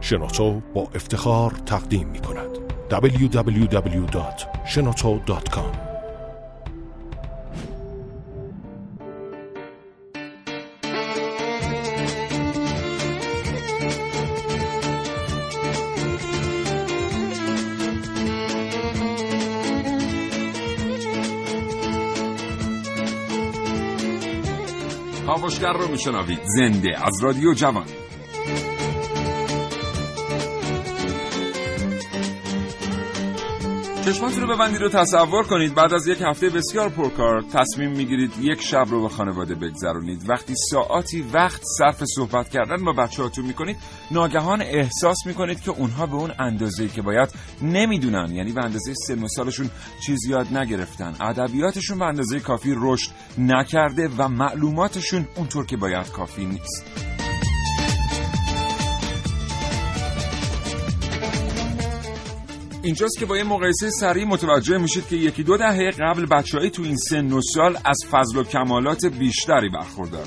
شنوتو با افتخار تقدیم می کند www.shenoto.com. کاوشگر رو میشنوید زنده از رادیو جوان. چشماتون رو ببندید و تصور کنید بعد از یک هفته بسیار پرکار تصمیم میگیرید یک شب رو با خانواده بگذرونید. وقتی ساعاتی وقت صرف صحبت کردن با بچه‌هاتون میکنید، ناگهان احساس میکنید که اونها به اون اندازه‌ای که باید نمیدونن، یعنی به اندازه سن و سالشون چیز یاد نگرفتن، ادبیاتشون به اندازه کافی رشد نکرده و معلوماتشون اونطور که باید کافی نیست. اینجاست که با یه مقایسه سریع متوجه میشید که یکی دو دهه قبل بچه‌های تو این سن و سال از فضل و کمالات بیشتری برخوردار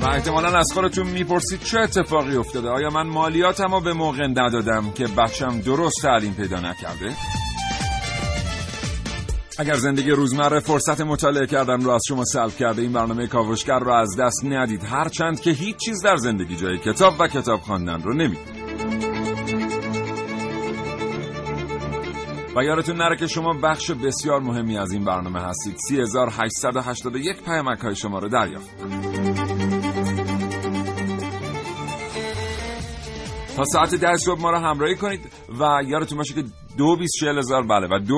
و احتمالاً از خودتون میپرسید چه اتفاقی افتاده؟ آیا من مالیاتمو به موقع ندادم که بچم درست تعلیم پیدا نکرده؟ اگر زندگی روزمره فرصت مطالعه کردن رو از شما سلب کرده، این برنامه کاوشگر رو از دست ندید، هرچند که هیچ چیز در زندگی جای کتاب و کتاب خواندن رو نمیده. و یادتون نره که شما بخش بسیار مهمی از این برنامه هستید. 3881 پیامک های شما رو دریافت. تا ساعت 10 صبح ما رو همراهی کنید و یادتون باشه که 2240000 و 2250952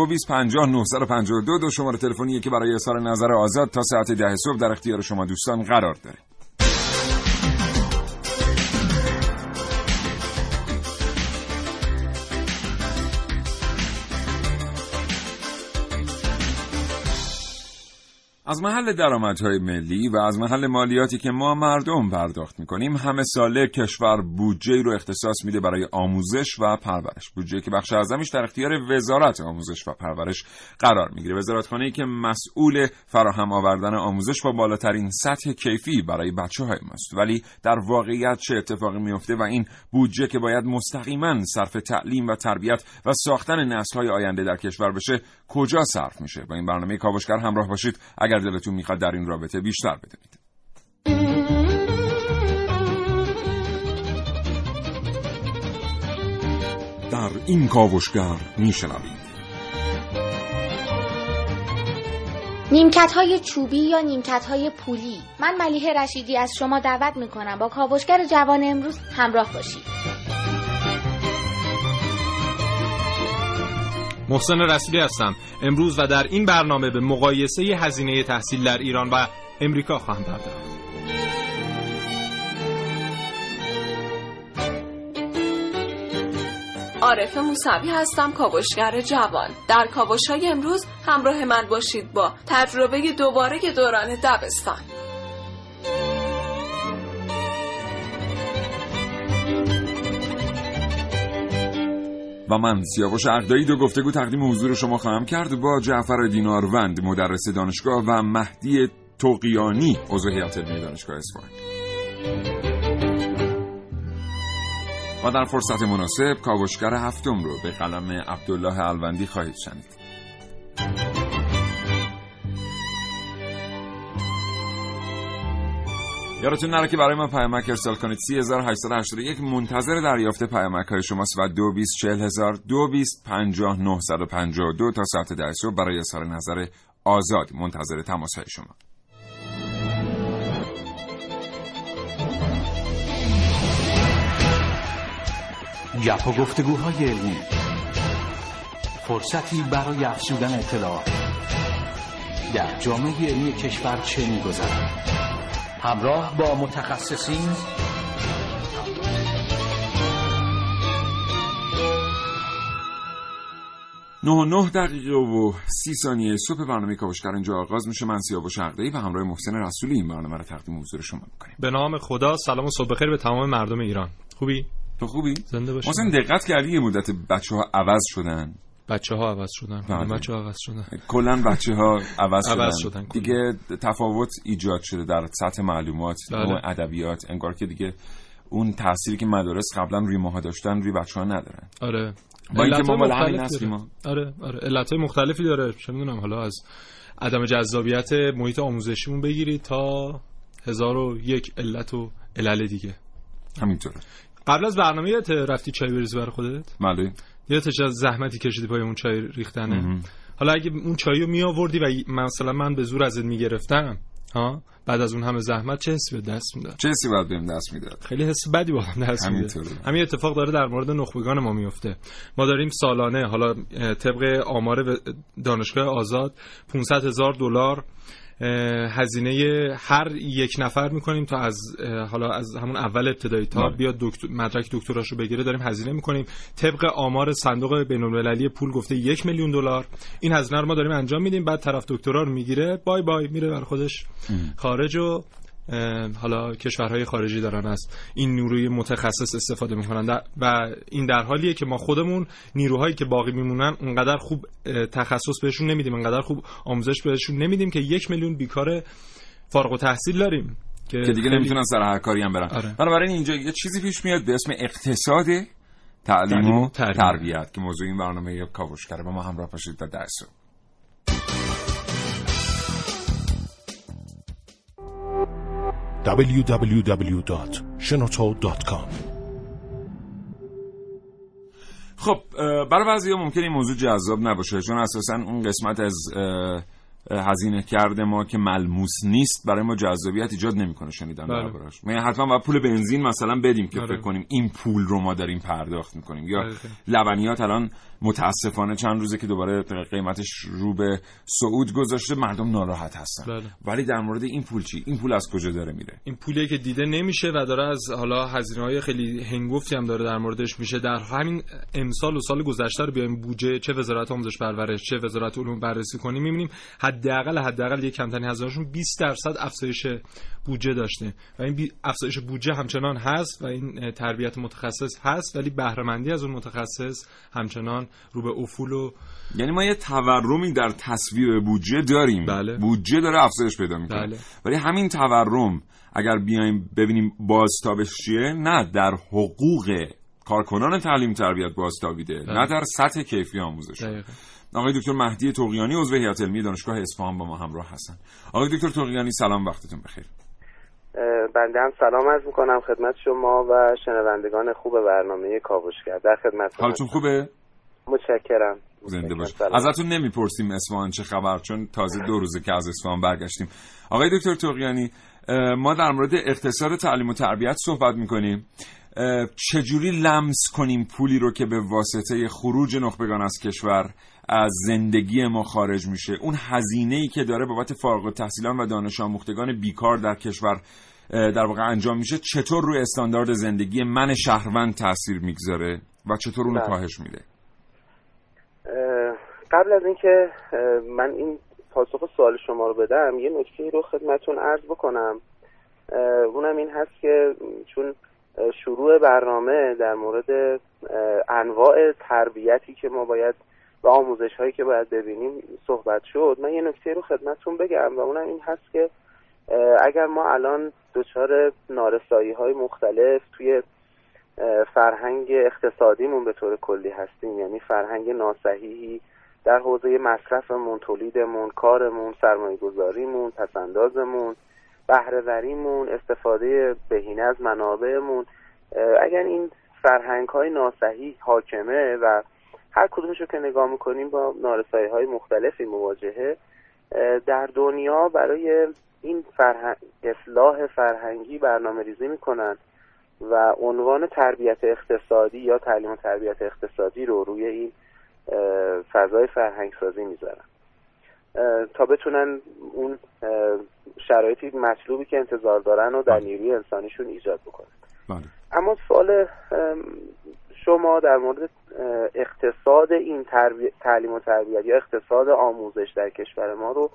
دو شماره تلفنیه که برای اظهار نظر آزاد تا ساعت 10 صبح در اختیار شما دوستان قرار داره. از محل درآمدهای ملی و از محل مالیاتی که ما مردم پرداخت می‌کنیم، همه ساله کشور بودجه رو اختصاص میده برای آموزش و پرورش. بودجه که بخش اعظمش در اختیار وزارت آموزش و پرورش قرار میگیره، وزارتخانه‌ای که مسئول فراهم آوردن آموزش با بالاترین سطح کیفی برای بچه‌های ماست. ولی در واقعیت چه اتفاقی میفته و این بودجه که باید مستقیما صرف تعلیم و تربیت و ساختن نسل‌های آینده در کشور بشه، کجا صرف میشه؟ با این برنامه کاوشگر همراه باشید اگر دلتون میخواد در این رابطه بیشتر بدونید. در این کاوشگر میشنوید نیمکت‌های چوبی یا نیمکت‌های پولی. من ملیحه رشیدی از شما دعوت میکنم با کاوشگر جوان امروز همراه باشید. محسن رسولی هستم. امروز و در این برنامه به مقایسه هزینه تحصیل در ایران و امریکا خواهم پرداخت. عارف موسوی هستم، کاوشگر جوان. در کاوش‌های امروز همراه من باشید با تجربه دوباره دوران دبستان. و من سیاوش عقدایی دو گفتگو تقدیم حضور شما خواهم کرد با جعفر دیناروند مدرس دانشگاه و مهدی توقیانی عضو هیئت علمی دانشگاه اصفهان. و در فرصت مناسب کاوشگر هفتم رو به قلم عبدالله الوندی خواهید شنید. یادتون نره که برای ما پیامک ارسال کنید. 3881 منتظر دریافت پیامک‌های شماست و 2240000 2250952 تا ساعت 10 صبح برای اظهار نظر آزاد منتظر تماس‌های شما. جفا گفتگوهای علمی، فرصتی برای افزودن اطلاع در جامعه علمی کشور چه می‌گذرد، همراه با متخصصین نه دقیقه و 30 ثانیه صبح برنامه کاوشگر اینجا آغاز میشه. من سیاوش عقدایی و همراه محسن رسولی این برنامه رو تقدیم حضور شما میکنیم. به نام خدا. سلام و صبح بخیر به تمام مردم ایران. خوبی؟ تو خوبی؟ زنده باشی. محسن دقت کردی یه مدت بچه‌ها عوض شدن؟ بچه‌ها عوض شدن. بچه‌ها عوض شدن. کلاً بچه‌ها عوض شدن. دیگه تفاوت ایجاد شده در سطح معلومات، نوع ادبیات، انگار که دیگه اون تأثیری که مدارس قبلا روی ماها داشتن روی بچه‌ها ندارن. آره. با اینکه ما مال همین نسلیم. آره آره، علت‌های مختلفی داره. چه می‌دونم حالا از عدم جذابیت محیط آموزشیمون بگیری تا 1001 علت و علل دیگه. همینطوره. قبل از برنامه رفتی چای بریز برای خودت؟ بله. یه تا زحمتی کشیدی پای اون چای ریختنه. حالا اگه اون چایو میآوردی و مثلا من به زور ازت میگرفتم، ها، بعد از اون همه زحمت چه حسی به دست میداد؟ چه حسی بعد بهم دست میداد؟ خیلی حس بدی با هم دست میده. همین اتفاق داره در مورد نخبگان ما میفته. ما داریم سالانه، حالا طبق آمار دانشگاه آزاد، $500,000 هزینه هر یک نفر میکنیم تا از حالا از همون اول ابتدایی تا بیاد مدرک دکتراشو بگیره داریم هزینه میکنیم. طبق آمار صندوق بین‌المللی پول گفته $1,000,000 این هزینه رو ما داریم انجام میدیم، بعد طرف دکترا رو میگیره، بای بای، میره بر خودش خارج و حالا کشورهای خارجی دارن از این نیروی متخصص استفاده میکنن و این در حالیه که ما خودمون نیروهایی که باقی میمونن اونقدر خوب تخصص بهشون نمیدیم، اونقدر خوب آموزش بهشون نمیدیم که 1,000,000 بیکار فارغ التحصیل داریم که دیگه نمیتونن سر هر کاری هم برن. آره. بنابراین اینجا یه چیزی پیش میاد به اسم اقتصاد تعلیم و تربیت که موضوع این برنامه کاوشگر. با ما همراه باشید تا 10 صبح. www.shenoto.com. خب برای بعضی ها ممکنه این موضوع جذاب نباشه چون اساساً اون قسمت از هزینه کرده ما که ملموس نیست برای ما جذابیت ایجاد نمیکنه شنیدن دربارش. ما حتما باید پول بنزین مثلا بدیم که فکر کنیم این پول رو ما داریم پرداخت میکنیم. یا لبنیات الان متاسفانه چند روزه که دوباره قیمتش رو به صعود گذاشته، مردم ناراحت هستن. ولی در مورد این پول چی؟ این پول از کجا داره میره؟ این پولیه که دیده نمیشه و داره از حالا هزینه‌های خیلی هنگفتی هم داره در موردش میشه. در همین امسال و سال گذشته رو بیایم بودجه چه وزارت آموزش پرورش چه وزارت علوم بررسی کنیم، میبینیم حداقل یک کمترین هزینه‌شون 20% افزایش بودجه داشته و این افزایش بودجه همچنان هست و این تربیت متخصص هست، ولی بهره مندی از اون متخصص همچنان رو به افول و یعنی ما یه تورمی در تصویب بودجه داریم. بله. بودجه داره افزایش پیدا میکنه. بله. ولی همین تورم اگر بیایم ببینیم بازتابش چیه، نه در حقوق کارکنان تعلیم تربیت بازتابیده. بله. نه در سطح کیفی آموزش. آقای دکتر مهدی توقیانی عضو هیئت علمی دانشگاه اصفهان با ما همراه هستن. آقای دکتر توقیانی سلام، وقتتون بخیر. بنده هم سلام عرض می‌کنم خدمت شما و شنوندگان خوب برنامه کاوشگر. در خدمتتون. حالتون خوبه؟ متشکرم. زنده باشید. ازتون نمیپرسیم اصفهان چه خبر چون تازه 2 روزه که از اصفهان برگشتیم. آقای دکتر توقیانی، ما در مورد اقتصاد تعلیم و تربیت صحبت می‌کنیم. چجوری لمس کنیم پولی رو که به واسطه خروج نخبگان از کشور از زندگی ما خارج میشه، اون هزینه‌ای که داره بابت فارغ التحصیلان و دانش آموختگان بیکار در کشور در واقع انجام میشه، چطور روی استاندارد زندگی من شهروند تاثیر میگذاره و چطور اون رو کاهش میده؟ قبل از اینکه من این پاسخ سوال شما رو بدم یه نکته رو خدمتون عرض بکنم، اونم این هست که چون شروع برنامه در مورد انواع تربیتی که ما باید و آموزش هایی که باید ببینیم صحبت شد، من یه نکته رو خدمتتون بگم و اونم این هست که اگر ما الان دچار نارسایی های مختلف توی فرهنگ اقتصادیمون به طور کلی هستیم، یعنی فرهنگ ناصحیحی در حوزه مصرفمون، تولیدمون، کارمون، سرمایه‌گذاریمون، پس‌اندازمون، بهره‌وریمون، استفاده بهینه از منابعمون، اگر این فرهنگ های ناصحیح حاکمه و هر کدومش رو که نگاه میکنیم با نارسایی‌های مختلفی مواجهه، در دنیا برای این اصلاح فرهنگی برنامه ریزی میکنن و عنوان تربیت اقتصادی یا تعلیم و تربیت اقتصادی رو روی این فضای فرهنگسازی میذارن تا بتونن اون شرایطی مطلوبی که انتظار دارن رو در نیروی انسانیشون ایجاد بکنن. اما سوال شما در مورد اقتصاد این تعلیم و تربیت یا اقتصاد آموزش در کشور ما رو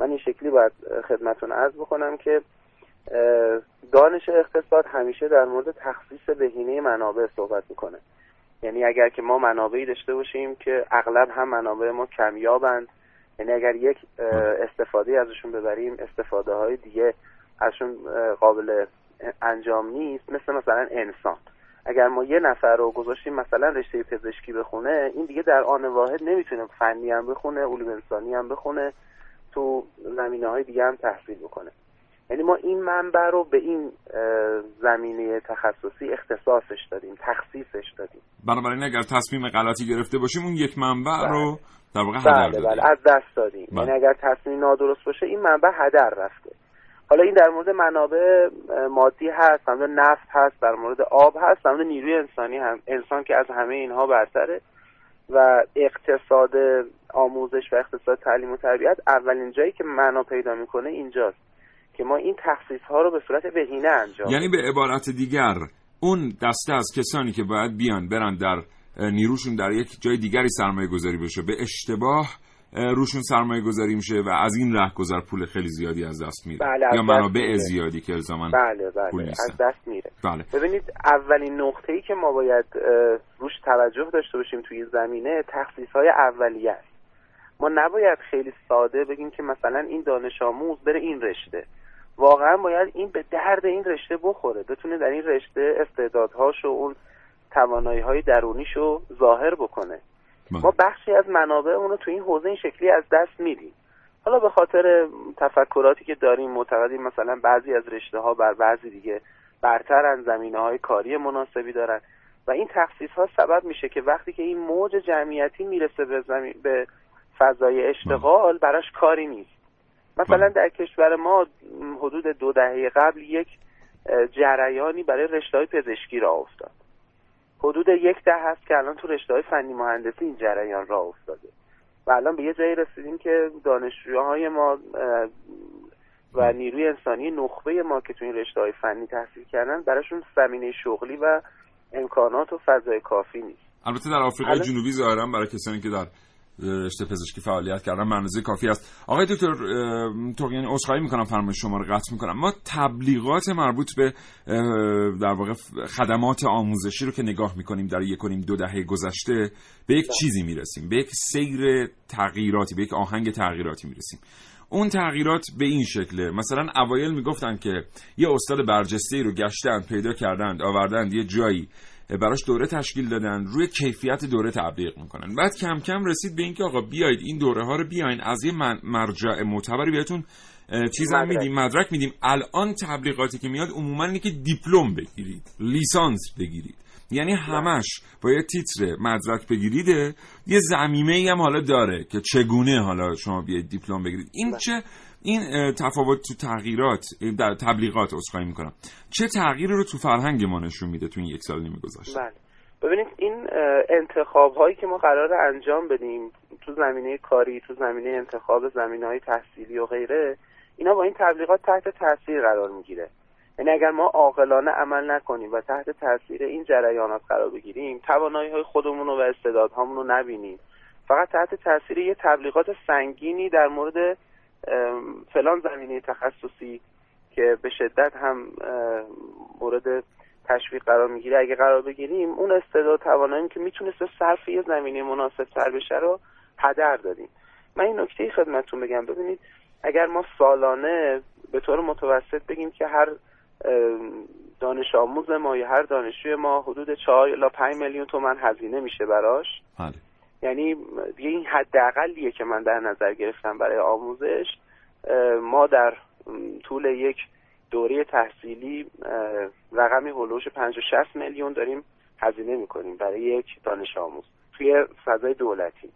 من این شکلی باید خدمتون عرض بکنم که دانش اقتصاد همیشه در مورد تخصیص بهینه منابع صحبت میکنه، یعنی اگر که ما منابعی داشته باشیم که اغلب هم منابع ما کمیابند، یعنی اگر یک استفاده ازشون ببریم استفاده های دیگه ازشون قابل انجام نیست، مثلا انسان. اگر ما یه نفر رو گذاشتیم مثلا رشته پزشکی بخونه، این دیگه در آن واحد نمیتونه فنی هم بخونه، علوم انسانی هم بخونه، تو زمینه‌های دیگه هم تحصیل بکنه. یعنی ما این منبع رو به این زمینه تخصصی اختصاصش دادیم، تخصیصش دادیم. بنابراین اگر تصمیم غلطی گرفته باشیم، اون یک منبع رو در واقع هدر دادیم. بله، از دست دادیم. یعنی اگر تصمیم نادرست باشه، این منبع هدر رفته. حالا این در مورد منابع مادی هست، در مورد نفت هست، در مورد آب هست، در مورد نیروی انسانی هم، انسان که از همه اینها برتره. و اقتصاد آموزش و اقتصاد تعلیم و تربیت اولین جایی که معنا پیدا میکنه اینجاست که ما این تخصیص‌ها رو به صورت بهینه انجام. یعنی به عبارت دیگر اون دسته از کسانی که باید بیان برن در نیروشون در یک جای دیگری سرمایه گذاری بشه، به اشتباه روشون سرمایه گذاری میشه و از این راهگذر پول خیلی زیادی از دست میره. بله، یا منابع زیادی که الزاماً پول نیستن. از دست میره. بله. ببینید، اولین نقطه‌ای که ما باید روش توجه داشته باشیم توی زمینه تخصیص‌های اولیه است. ما نباید خیلی ساده بگیم که مثلا این دانش آموز بره این رشته. واقعا باید این به درد این رشته بخوره، بتونه در این رشته استعدادهاش و اون توانایی‌های درونیشو ظاهر بکنه. ما بخشی از منابع اونو تو این حوزه این شکلی از دست میدیم. حالا به خاطر تفکراتی که داریم، معتقدیم مثلا بعضی از رشته ها بر بعضی دیگه برترن، زمینه‌های کاری مناسبی دارن، و این تخصیص ها سبب میشه که وقتی که این موج جمعیتی میرسه به فضای اشتغال، براش کاری نیست. مثلا در کشور ما حدود 2 دهه قبل یک جریانی برای رشته‌های پزشکی راه افتاد. حدود 1 دهه هست که الان تو رشته‌های فنی مهندسی این جریان راه افتاده و الان به یه جایی رسیدیم که دانشجوهای ما و نیروی انسانی نخبه ما که تو این رشته‌های فنی تحصیل کردن، براشون زمینه شغلی و امکانات و فضای کافی نیست. البته در آفریقای جنوبی ظاهرا برای کسانی که در رشته پزشکی فعالیت کردن منظوری کافی است. آقای دکتر توقیانی، عذرخواهی می‌کنم، فرمایش شما رو قطع می‌کنم. ما تبلیغات مربوط به در واقع خدمات آموزشی رو که نگاه می‌کنیم در 1.5 دهه گذشته، به یک چیزی می‌رسیم، به یک سیر تغییراتی، به یک آهنگ تغییراتی می‌رسیم. اون تغییرات به این شکله، مثلا اوایل می‌گفتن که یه استاد برجسته‌ای رو گشتن، پیدا کردند، آوردند یه جایی، براش دوره تشکیل دادن، روی کیفیت دوره تبلیغ میکنن. بعد کم کم رسید به اینکه آقا بیایید این دوره ها رو بیاین از یه مرجع معتبری بهتون چیزام میدیم، مدرک میدیم. الان تبلیغاتی که میاد عموما اینه که دیپلم بگیرید، لیسانس بگیرید، یعنی همش باید تیتر مدرک بگیرید. یه زمیمه‌ای هم حالا داره که چگونه حالا شما بیاید دیپلم بگیرید. این چه این تفاوت تو تغییرات در تبلیغات، عذرخواهی میکنم، چه تغییری رو تو فرهنگ ما نشون میده تو این 1 سال نمیگذاشت؟ بله، ببینید، این انتخاب هایی که ما قراره انجام بدیم تو زمینه کاری، تو زمینه انتخاب زمینه‌های تحصیلی و غیره، اینا با این تبلیغات تحت تاثیر قرار میگیره. یعنی اگر ما عاقلانه عمل نکنیم و تحت تاثیر این جریانات قرار بگیریم، توانایی‌های خودمون رو و استعدادهامون رو نبینیم، فقط تحت تاثیر یه تبلیغات سنگینی در مورد فلان زمینه تخصصی که به شدت هم مورد تشویق قرار میگیره، اگه قرار بگیریم، اون استعداد تواناییم که میتونست به صرف یه زمینه مناسب تر بشه رو هدر دادیم. من این نکته خدمتتون بگم. ببینید، اگر ما سالانه به طور متوسط بگیم که هر دانش آموز ما یا هر دانشجوی ما حدود 4 تا 5 میلیون تومان هزینه میشه براش، بله، یعنی دیگه این حداقلیه که من در نظر گرفتم برای آموزش. ما در طول یک دوره تحصیلی رقمی هولوش 50 تا 60 میلیون داریم هزینه میکنیم برای یک دانش آموز توی فضای دولتی.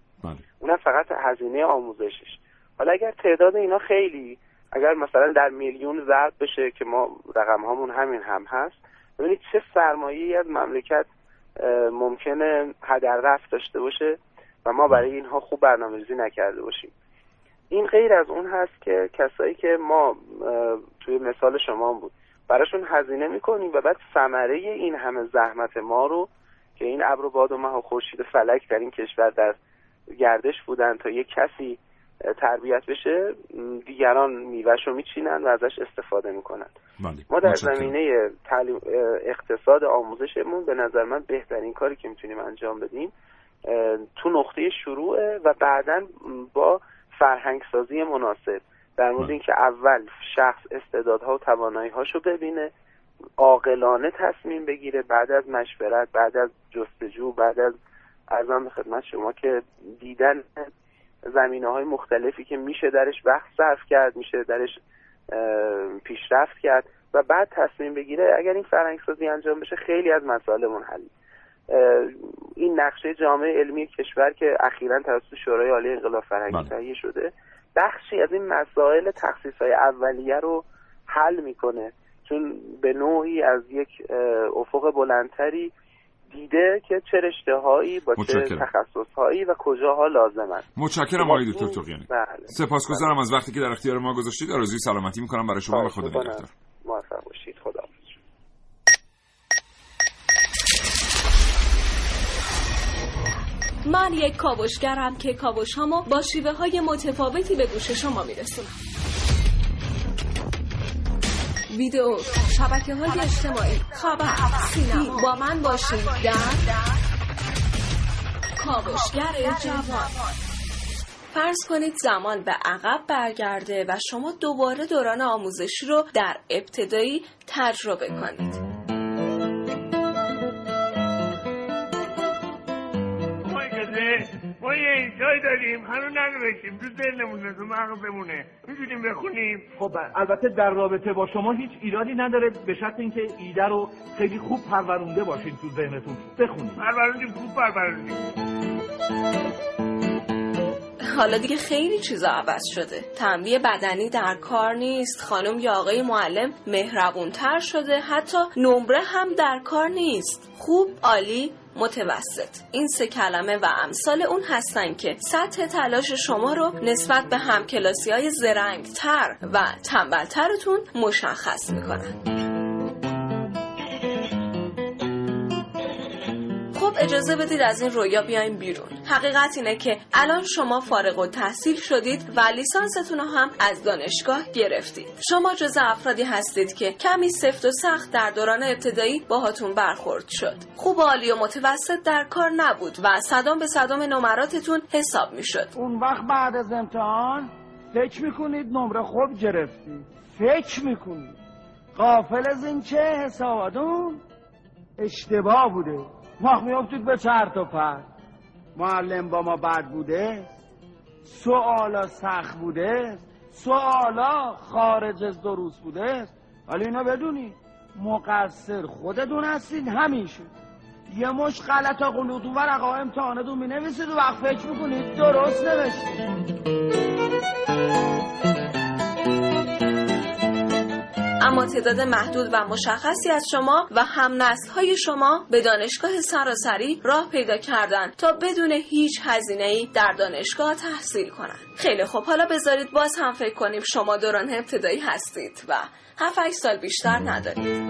اونم فقط هزینه آموزشش. حالا اگر تعداد اینا خیلی، اگر مثلا در میلیون ضرب بشه که ما رقم هامون همین هم هست، ببینید چه سرمایه‌ای از مملکت ممکنه هدر رفت داشته باشه و ما برای اینها خوب برنامه‌ریزی نکرده باشیم. این غیر از اون هست که کسایی که ما توی مثال شما بود براشون هزینه میکنیم و بعد ثمره این همه زحمت ما رو که این ابر و باد و مه و خورشید فلک در این کشور در گردش بودن تا یک کسی تربیت بشه، دیگران میوه‌شو میچینن و ازش استفاده میکنن. ما در زمینه اقتصاد آموزشمون به نظر من بهترین کاری که میتونیم انجام بدیم تو نقطه شروعه و بعداً با فرهنگسازی مناسب در مورد اینکه اول شخص استعدادها و توانایی‌هاشو ببینه، عاقلانه تصمیم بگیره بعد از مشورت، بعد از جستجو، بعد از عرضم خدمت شما که دیدن زمینه‌های مختلفی که میشه درش وقت صرف کرد، میشه درش پیشرفت کرد و بعد تصمیم بگیره. اگر این فرهنگ‌سازی انجام بشه خیلی از مسائلمون حل میشه. این نقشه جامعه علمی کشور که اخیراً توسط شورای عالی انقلاب فرهنگی تهیه شده، بخشی از این مسائل تخصیص‌های اولیه رو حل میکنه، چون به نوعی از یک افق بلندتری دیده که چه رشته‌هایی با چه تخصص‌هایی و کجاها لازمه. متشکرم آقای دکتر توقیانی. بله. سپاسگزارم از وقتی که در اختیار ما گذاشتید. آرزوی سلامتی می‌کنم برای شما و خود نگهدار. موفق باشید. خدا. من یک کاوشگرم که کاوش‌هامو با شیوه‌های متفاوتی به گوش شما می‌رسونم. ویدئو، شبکه‌های اجتماعی، خبر، سینما. با من باشید در کاوشگر جوان. فرض کنید زمان به عقب برگرده و شما دوباره دوران آموزشی رو در ابتدایی تجربه کنید. ما یه اینجای داریم، هنو ننوشیم، تو دلمونه، تو مغزمونه، می‌تونیم بخونیم. خب البته در رابطه با شما هیچ ایرادی نداره، به شرط اینکه ایده رو خیلی خوب پرورونده باشین تو ذهنتون. بخونیم، پروروندیم، خوب پروروندیم. حالا دیگه خیلی چیزا عوض شده. تنبیه بدنی در کار نیست، خانم یا آقای معلم مهربون‌تر شده، حتی نمره هم در کار نیست. خوب، عالی، متوسط. این سه کلمه و امثال اون هستن که سطح تلاش شما رو نسبت به همکلاسی‌های زرنگ‌تر و تنبل‌ترتون مشخص می‌کنن. خب اجازه بدید از این رویا بیایم بیرون. حقیقت اینه که الان شما فارغ التحصیل شدید و لیسانستون رو هم از دانشگاه گرفتید. شما جزء افرادی هستید که کمی سفت و سخت در دوران ابتدایی باهاتون برخورد شد. خوب، عالی و متوسط در کار نبود و صدام به صدام نمراتتون حساب میشد. اون وقت بعد از امتحان فکر میکنید نمره خوب گرفتید. فکر میکنید. غافل از این چه حساباتون اشتباه بوده. ما میافتید به چرت و پرت. معلم با ما بد بوده، سوالا سخت بوده، سوالا خارج از دروس بوده. ولی اینا بدونی مقصر خودتون هستین. همیشه یه مش غلطا قلودو و رقا امتحانتون مینویسید و وقت فکر میکنید درست نوشتید. اما تعداد محدود و مشخصی از شما و هم‌نسل‌های شما به دانشگاه سراسری راه پیدا کردن تا بدون هیچ هزینه‌ای در دانشگاه تحصیل کنند. خیلی خب، حالا بذارید باز هم فکر کنیم شما دوران ابتدایی هستید و 7-8 سال بیشتر ندارید.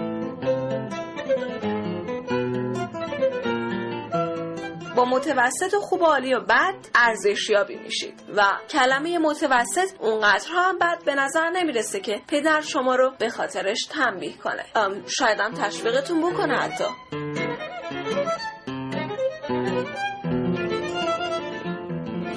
با متوسط و خوب، عالی و بد ارزشیابی میشید و کلمه متوسط اونقدر هم بد به نظر نمیرسه که پدر شما رو به خاطرش تنبیه کنه، شاید هم تشویقتون بکنه حتی.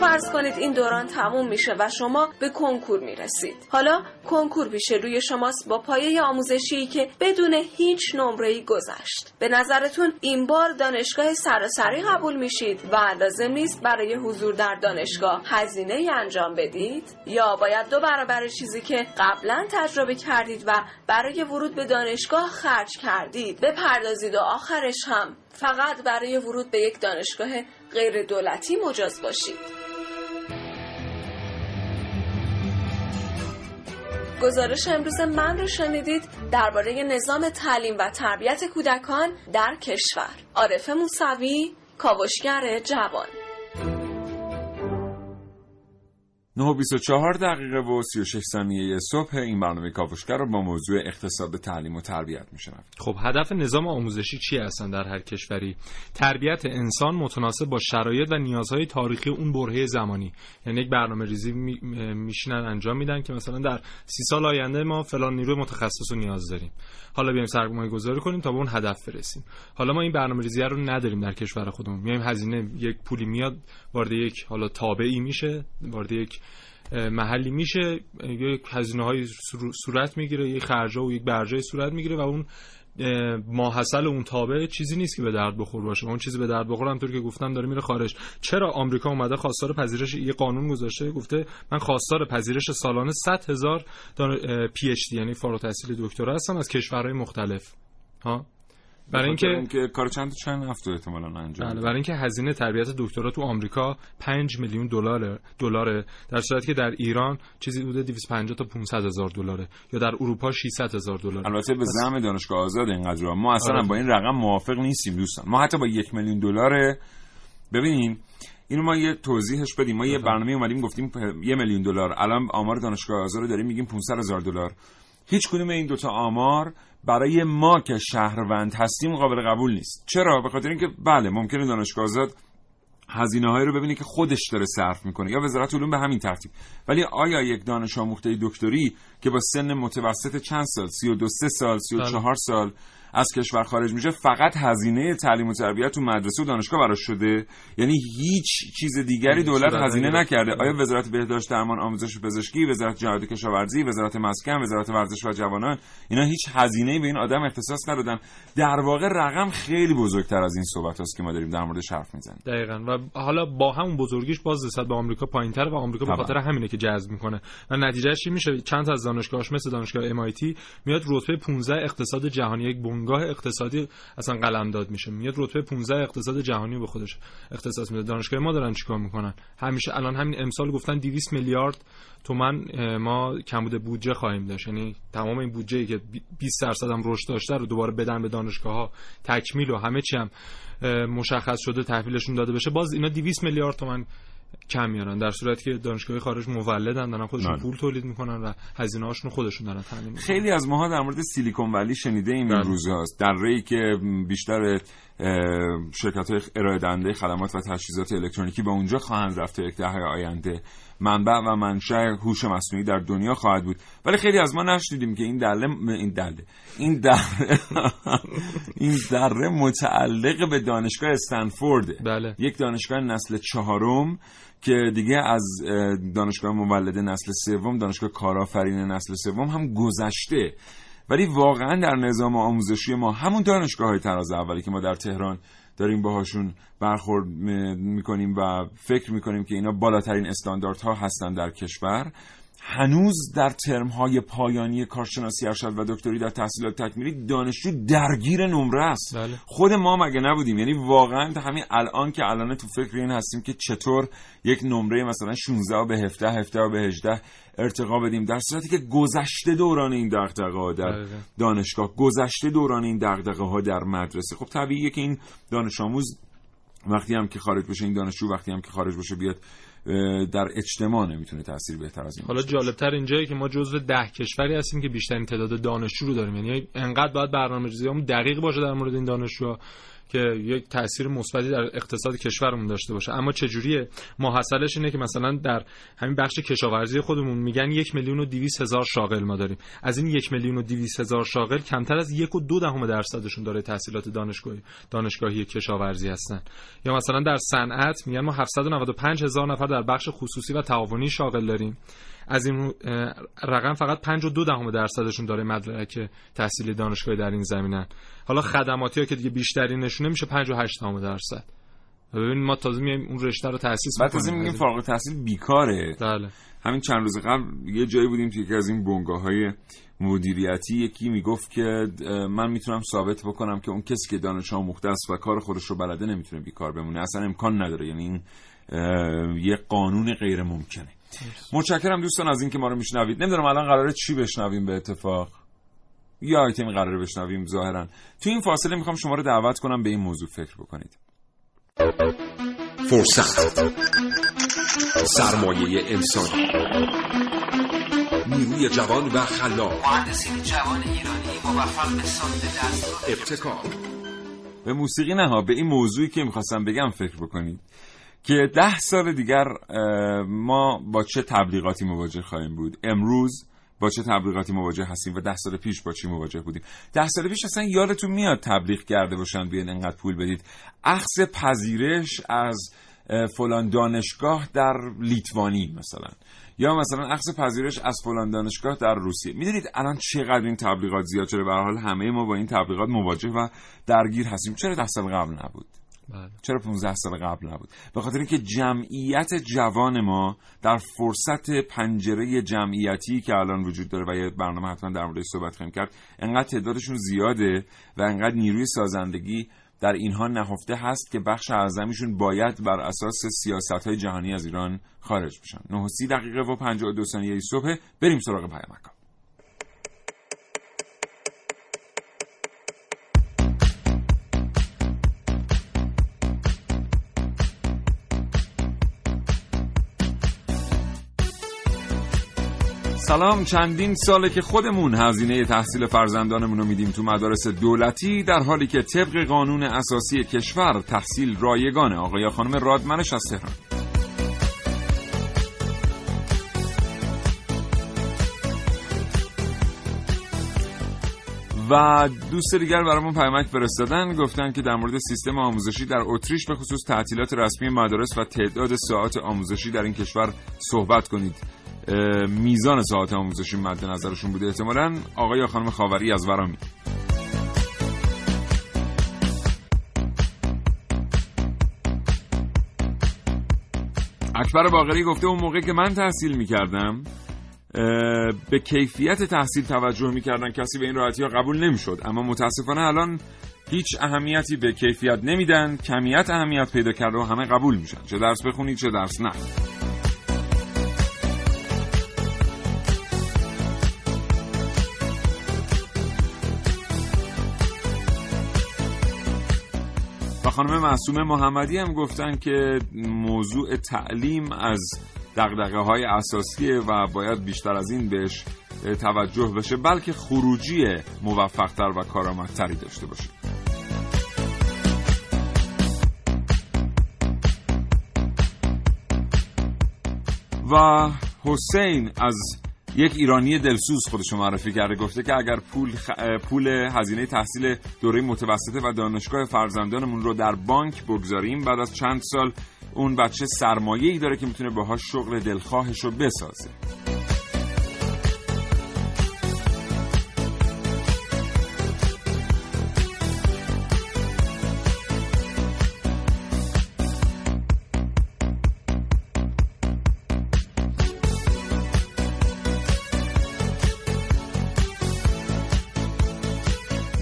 فرض کنید این دوران تموم میشه و شما به کنکور میرسید. حالا کنکور پیش روی شماست با پایه آموزشی که بدون هیچ نمره‌ای گذشت. به نظرتون این بار دانشگاه سراسری قبول میشید و لازم نیست برای حضور در دانشگاه هزینه‌ای انجام بدید؟ یا باید 2 برابر چیزی که قبلا تجربه کردید و برای ورود به دانشگاه خرج کردید بپردازید و آخرش هم فقط برای ورود به یک دانشگاه غیر دولتی مجاز باشید؟ گزارش امروز من رو شنیدید درباره نظام تعلیم و تربیت کودکان در کشور. عارف موسوی، کاوشگر جوان. 9:24 و 36 ثانیه صبح. این برنامه کاوشگر رو با موضوع اقتصاد تعلیم و تربیت می‌شنوید. خب هدف نظام آموزشی چی هستن در هر کشوری؟ تربیت انسان متناسب با شرایط و نیازهای تاریخی اون برهه زمانی. یعنی یک برنامه‌ریزی میشینن انجام میدن که مثلا در 30 سال آینده ما فلان نیروی متخصصو نیاز داریم. حالا بیایم سرمایه‌گذاری کنیم تا به اون هدف برسیم. حالا ما این برنامه‌ریزی رو نداریم در کشور خودمون. میایم هزینه یک پولی میاد وارد یک حالا تابعی میشه، وارد یک محلی میشه، یک هزینه های صورت میگیره، یک خرجا و یک برجای صورت میگیره و اون ماحصل اون تابع چیزی نیست که به درد بخور باشه. اون چیزی به درد بخور همونطور که گفتم داره میره خارج. چرا آمریکا اومده خواستار پذیرش یه قانون گذاشته، گفته من خواستار پذیرش سالانه 100,000 پی اچ دی یعنی فارغ التحصیل دکترا هستم از کشورهای مختلف ها، برای اینکه کار چند هفته احتمالاً انجام بده. برای اینکه هزینه تربیت دکترا تو آمریکا 5 میلیون دلاره، در صورتی که در ایران چیزی حدود 250 تا 500 هزار دلاره یا در اروپا 600 هزار دلاره. البته به زعم دانشگاه آزاد اینقدر ما اصلاً با این رقم موافق نیستیم دوستان. ما حتی با 1 میلیون دلار ببینین اینو ما یه توضیحش بدیم. ما یه برنامه اومدیم گفتیم 1 میلیون دلار، الان آمار دانشگاه آزاد رو داریم میگیم 500 هزار دلار. هیچ کدوم این دوتا آمار برای ما که شهروند هستیم قابل قبول نیست. چرا؟ به خاطر اینکه بله ممکنه دانشگاه آزاد هزینه‌هایی رو ببینه که خودش داره صرف میکنه یا وزارت علوم به همین ترتیب، ولی آیا یک دانش آموخته دکتری که با سن متوسط چند سال 32 سال 34 سال از کشور خارج میشه فقط هزینه تعلیم و تربیت تو مدرسه و دانشگاه براش شده، یعنی هیچ چیز دیگری دولت هزینه نکرده. آیا وزارت بهداشت درمان آموزش پزشکی، وزارت جهاد کشاورزی، وزارت مسکن، وزارت ورزش و جوانان اینا هیچ هزینه‌ای به این آدم اختصاص ندادن؟ در واقع رقم خیلی بزرگتر از این صحبت هاست که ما داریم در موردش حرف میزنیم. دقیقاً. و حالا با همون بزرگیش باز نسبت به آمریکا پایین‌تر و آمریکا به خاطر همینه که جذب میکنه و نتیجهش چی میشه؟ چند تا از دانشگاهاش مثل دانشگاه MIT میاد رتبه 15 اقتصاد جهانی، یک گاه اقتصادی اصلا قلمداد میشه، میاد رتبه 15 اقتصاد جهانی به خودش اختصاص میده. دانشگاه ما دارن چیکار میکنن؟ همیشه الان همین امسال گفتن 200 میلیارد تومان ما کمبود بودجه خواهیم داشت، یعنی تمام این بودجه‌ای که 20% هم رشد داشته رو دوباره بدن به دانشگاه‌ها، تکمیل و همه چی هم مشخص شده تحویلشون داده بشه، باز اینا 200 میلیارد تومان کم میارن، در صورتی که دانشگاه خارج مولدن، دارن خودشون پول تولید میکنن و هزینه هاشون خودشون دارن تعیین میکنن. خیلی از ماها در مورد سیلیکون ولی شنیده این روزهاست، دره‌ای که بیشتر شرکت‌های ارائه دهنده خدمات و تجهیزات الکترونیکی به اونجا خواهند رفت تا یک دهه آینده. منبع و منشأ هوش مصنوعی در دنیا خواهد بود. ولی خیلی از ما نشنیدیم که این دره متعلق به دانشگاه استنفورده. بله. یک دانشگاه نسل 4 که دیگه از دانشگاه مولد نسل 3، دانشگاه کارآفرین نسل 3 هم گذشته. ولی واقعا در نظام آموزشی ما همون دانشگاه‌های طراز اولی که ما در تهران داریم باهاشون برخورد میکنیم و فکر میکنیم که اینا بالاترین استانداردها هستن در کشور، هنوز در ترم‌های پایانی کارشناسی ارشد و دکتری در تحصیلات تکمیلی دانشجو درگیر نمره است. بله. خود ما مگه نبودیم؟ یعنی واقعا همین الان که الان تو فکر این هستیم که چطور یک نمره مثلا 16 به 17 17 به 18 ارتقا بدیم، در صورتی که گذشته دوران این دغدغه‌ها در دانشگاه، گذشته دوران این دغدغه‌ها در مدرسه. خب طبیعیه که این دانش آموز وقتی هم که خارج بشه، این دانشجو وقتی هم که خارج بشه بیاد در اجتماع نمیتونه تأثیر بهتر از این. حالا جالبتر اینجایی که ما جزو 10 کشوری هستیم که بیشترین تعداد دانشجو رو داریم، یعنی انقدر باید برنامه‌ریزیامون دقیق باشه در مورد این دانشجوها که یک تأثیر مثبتی در اقتصاد کشورمون داشته باشه. اما چه جوریه؟ ماحصلش اینه که مثلا در همین بخش کشاورزی خودمون میگن 1,200,000 شاغل ما داریم، از این 1,200,000 شاغل کمتر از 1.2% داره تحصیلات دانشگاهی کشاورزی هستن. یا مثلا در صنعت میگن ما 795,000 نفر در بخش خصوصی و تعاونی شاغل داریم، از این رقم فقط 5.2% داره مدرک تحصیل دانشگاهی در این زمینه. حالا خدماتی‌ها که دیگه بیشترین نشونه میشه 5.8%. ببین ما تازه میایم اون رشته رو تأسیس می‌کنیم، بعد تازه میگیم فارغ التحصیل بیکاره. بله. همین چند روز قبل یه جایی بودیم که یکی از این بنگاه‌های مدیریتی یکی میگفت که من میتونم ثابت بکنم که اون کسی که دانش آموخته است و کار خودش رو بلده نمیتونه بیکار بمونه، اصلا امکان نداره، یعنی این یه قانون غیر ممکنه. متشکرم دوستان از این که ما رو میشنوید. نمیدونم الان قراره چی بشنویم به اتفاق، یه آیتمی قراره بشنویم ظاهرا. تو این فاصله میخوام شما رو دعوت کنم به این موضوع فکر بکنید. فرصت، سرمایه انسانی، نیروی جوان و خلاق، مهندسین جوان ایرانی موفق به ساخت دست، ابتکار. به موسیقی نه، به این موضوعی که میخواستم بگم فکر بکنید که 10 سال دیگر ما با چه تبلیغاتی مواجه خواهیم بود، امروز با چه تبلیغاتی مواجه هستیم و 10 سال پیش با چی مواجه بودیم. 10 سال پیش اصلا یادتون میاد تبلیغ کرده باشن بیان انقدر پول بدید، اخذ پذیرش از فلان دانشگاه در لیتوانی مثلا، یا مثلا عکس پذیرش از فلان دانشگاه در روسیه. میدونید الان چقدر این تبلیغات زیاد شده؟ به هر حال همه ما با این تبلیغات مواجه و درگیر هستیم. چرا 10 سال قبل نبود؟ بله. چرا 15 سال قبل نبود؟ به خاطر اینکه جمعیت جوان ما در فرصت پنجره جمعیتی که الان وجود داره و یه برنامه حتما در موردش صحبت خواهیم کرد، انقدر تعدادشون زیاده و انقدر نیروی سازندگی در اینها نهفته هست که بخش اعظمیشون باید بر اساس سیاست‌های جهانی از ایران خارج بشن. 9:30 و 52 ثانیه صبح. بریم سراغ پیامک‌ها. سلام، چندین ساله که خودمون هزینه تحصیل فرزندانمون رو میدیم تو مدارس دولتی، در حالی که طبق قانون اساسی کشور تحصیل رایگانه. آقای خانم رادمنش از تهران. و دوست دیگر برامون پیامک فرستادن، گفتن که در مورد سیستم آموزشی در اتریش به خصوص تعطیلات رسمی مدارس و تعداد ساعات آموزشی در این کشور صحبت کنید. میزان ساعات آموزشی مد نظرشون بوده احتمالاً. آقای یا خانم خاوری از ورامی. اکبر باقری گفته اون موقع که من تحصیل میکردم به کیفیت تحصیل توجه میکردن، کسی به این راحتی ها قبول نمیشد، اما متاسفانه الان هیچ اهمیتی به کیفیت نمیدن، کمیت اهمیت پیدا کرده و همه قبول میشن، چه درس بخونید چه درس نه. خانم معصومه محمدی هم گفتن که موضوع تعلیم از دغدغه‌های اساسیه و باید بیشتر از این بهش توجه بشه، بلکه خروجی موفق‌تر و کارآمدتری داشته باشه. و حسین از یک ایرانی دلسوز خودشو معرفی کرده، گفته که اگر پول هزینه تحصیل دوره متوسطه و دانشگاه فرزندانمون رو در بانک بگذاریم، بعد از چند سال اون بچه سرمایه‌ای داره که میتونه باهاش شغل دلخواهشو بسازه.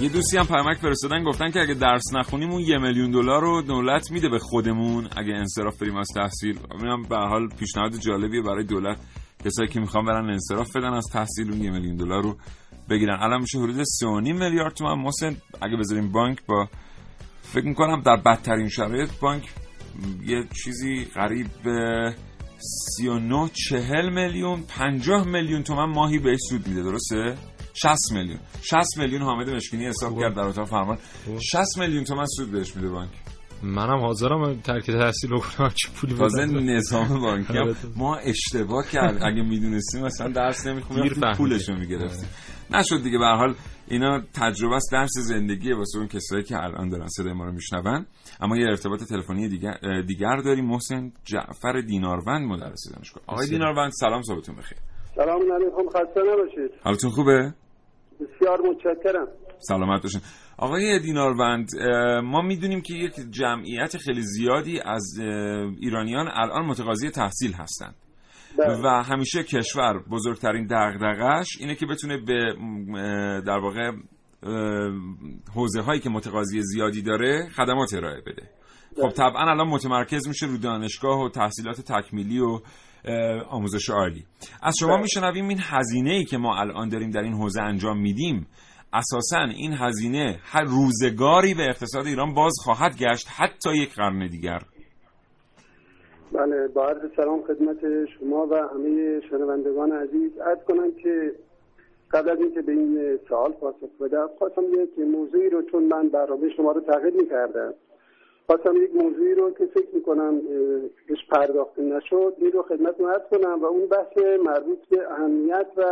یه دوستی هم پیامک فرستادن، گفتن که اگه درس نخونیم اون $1 میلیون رو دولت میده به خودمون اگه انصراف بریم از تحصیل. اینم به هر حال پیشنهاد جالبیه برای دولت، کسایی که میخوان برن انصراف بدن از تحصیل اون $1 میلیون رو بگیرن. الان میشه حدود 3.5 میلیارد تومان. محسن اگه بذاریم بانک، با فکر میکنم در بدترین شرایط بانک یه چیزی قریب 39-40 میلیون 50 میلیون تومان ماهی بهش سود میده، درسته؟ 60 میلیون حامد مشکینی حساب کرد در اتاق فرمان، 60 میلیون تومن سود بهش میده بانک. منم حاضرم ترک تحصیل بکنم، چه پولی بدم. واسه نظام بانکی ما اشتباه کرد، اگه میدونستیم مثلا درس نمیخوندیم پولشو میگرفتیم. نشد دیگه. به هر حال اینا تجربه است، درس زندگیه واسه اون کسایی که الان دارن صدای ما رو میشنون. اما یه ارتباط تلفنی دیگر داریم. محسن، جعفر دیناروند مدرس دانشگاه. آقای دیناروند سلام، صبحتون بخیر. سلام علیکم، خسته نباشید. حالتون خوبه؟ بسیار متشکرم. سلامت باشین. آقای دیناروند، ما میدونیم که یک جمعیت خیلی زیادی از ایرانیان الان متقاضی تحصیل هستند و همیشه کشور بزرگترین دغدغه‌اش اینه که بتونه به در واقع حوزه هایی که متقاضی زیادی داره خدمات ارائه بده. خب طبعا الان متمرکز میشه رو دانشگاه و تحصیلات تکمیلی و آموزش عالی. از شما میشنویم این هزینه‌ای که ما الان داریم در این حوزه انجام میدیم، اساساً این هزینه هر روزگاری به اقتصاد ایران باز خواهد گشت، حتی یک قرن دیگر. بله، با عرض سلام خدمت شما و همه شنوندگان عزیز. عرض کنم که قبل از اینکه به این سوال پاسخ بدم، خواستم یک موضوعی رو، چون من برنامه شما رو تعقیب می‌کردم، خواستم یک موضوعی رو که فکر میکنم بهش پرداخته نشد این رو خدمتتون عرض کنم، و اون بحث مربوط به اهمیت و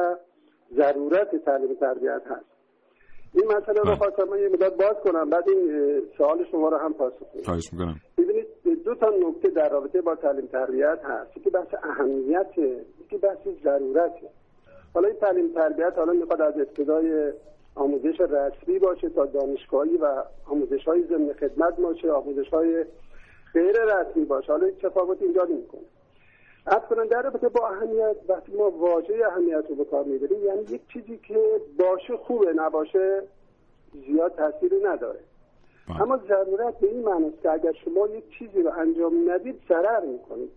ضرورت تعلیم تربیت هست. این مسئله رو خواستم من یه مدت باز کنم، بعد این سوال شما رو هم پاسخ بدم. خواهش می‌کنم. ببینید، دو تا نکته در رابطه با تعلیم تربیت هست که بحث اهمیت تو بحث ضرورته. حالا این تعلیم تربیت حالا میخواد از ابتدای آموزش رسمی باشه تا دانشگاهی و آموزش‌های ضمن خدمت باشه، آموزش‌های غیر رسمی باشه. حالا تفاوت اینجا نمی‌کنه. اصلا در رابطه با اهمیت وقتی ما واژه اهمیت رو به کار می‌بریم، یعنی یک چیزی که باشه خوبه، نباشه زیاد تأثیری نداره. اما ضرورت به این معناست که اگر شما یک چیزی رو انجام ندید ضرر می‌کنید.